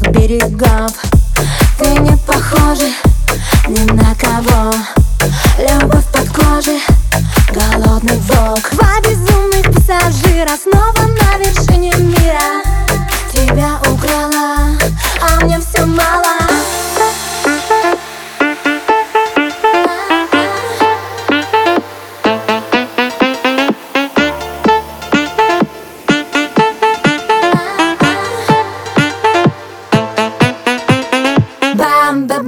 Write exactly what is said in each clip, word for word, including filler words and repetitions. моих берегов. Ты не похожа ни на кого. Любовь под кожей, голодный волк. Два безумных пассажира снова на вершине мира. Тебя украла, а мне все мало.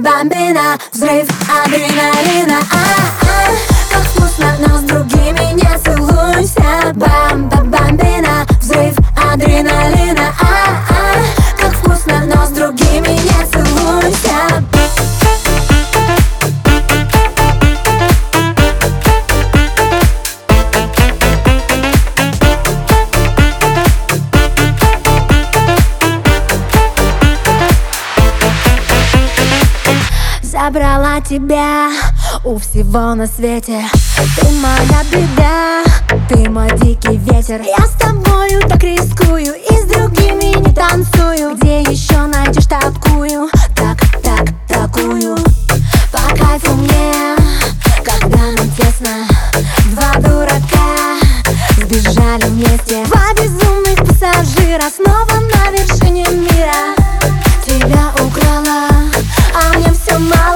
Бомбина, взрыв адреналина. А-а, как вкусно, но с другими не целуйся. Бомба-бомбина, взрыв адреналина. А-а, как вкусно, но с другими не целуйся. Забрала тебя у всего на свете. Ты моя беда, ты мой дикий ветер. Я с тобою так рискую и с другими не танцую. Где еще найдешь такую, так, так, такую? По кайфу мне, когда нам тесно. Два дурака сбежали вместе. Два безумных пассажира снова на вершине мира. Тебя украла, а мне все мало.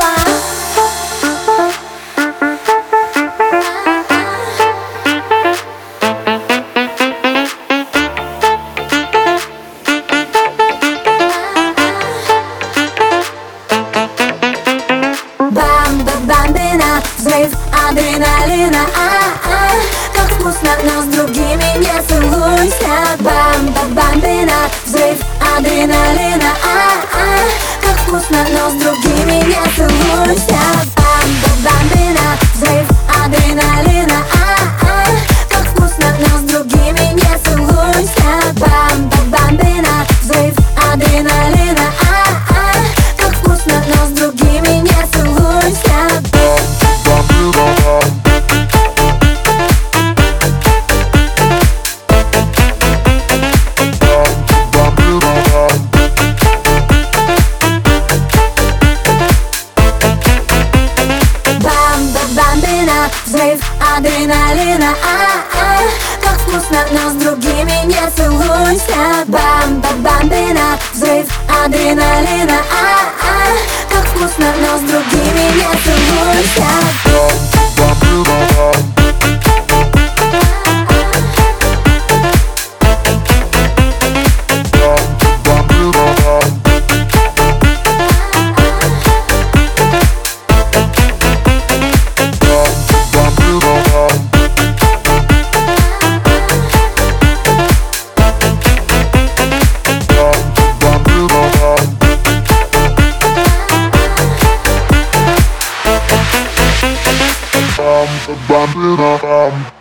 Бомба-бомбина, взрыв адреналина. А-а, как вкусно, но с другими не целуйся. Бомба-бомбина, взрыв адреналина. А-а, как вкусно, но с другими не целуйся. Бомба-бомбина, взрыв адреналина. А-а, как вкусно, но с другими не целуйся. Бомба-бомбина, взрыв адреналина. А-а, как вкусно, но с другими не целуйся. Взрыв адреналина. А-а, как вкусно, но с другими не целуйся. Бомба-бомбина, взрыв адреналина. А-а, как вкусно, но с другими не целуйся. Bum bum bum bum.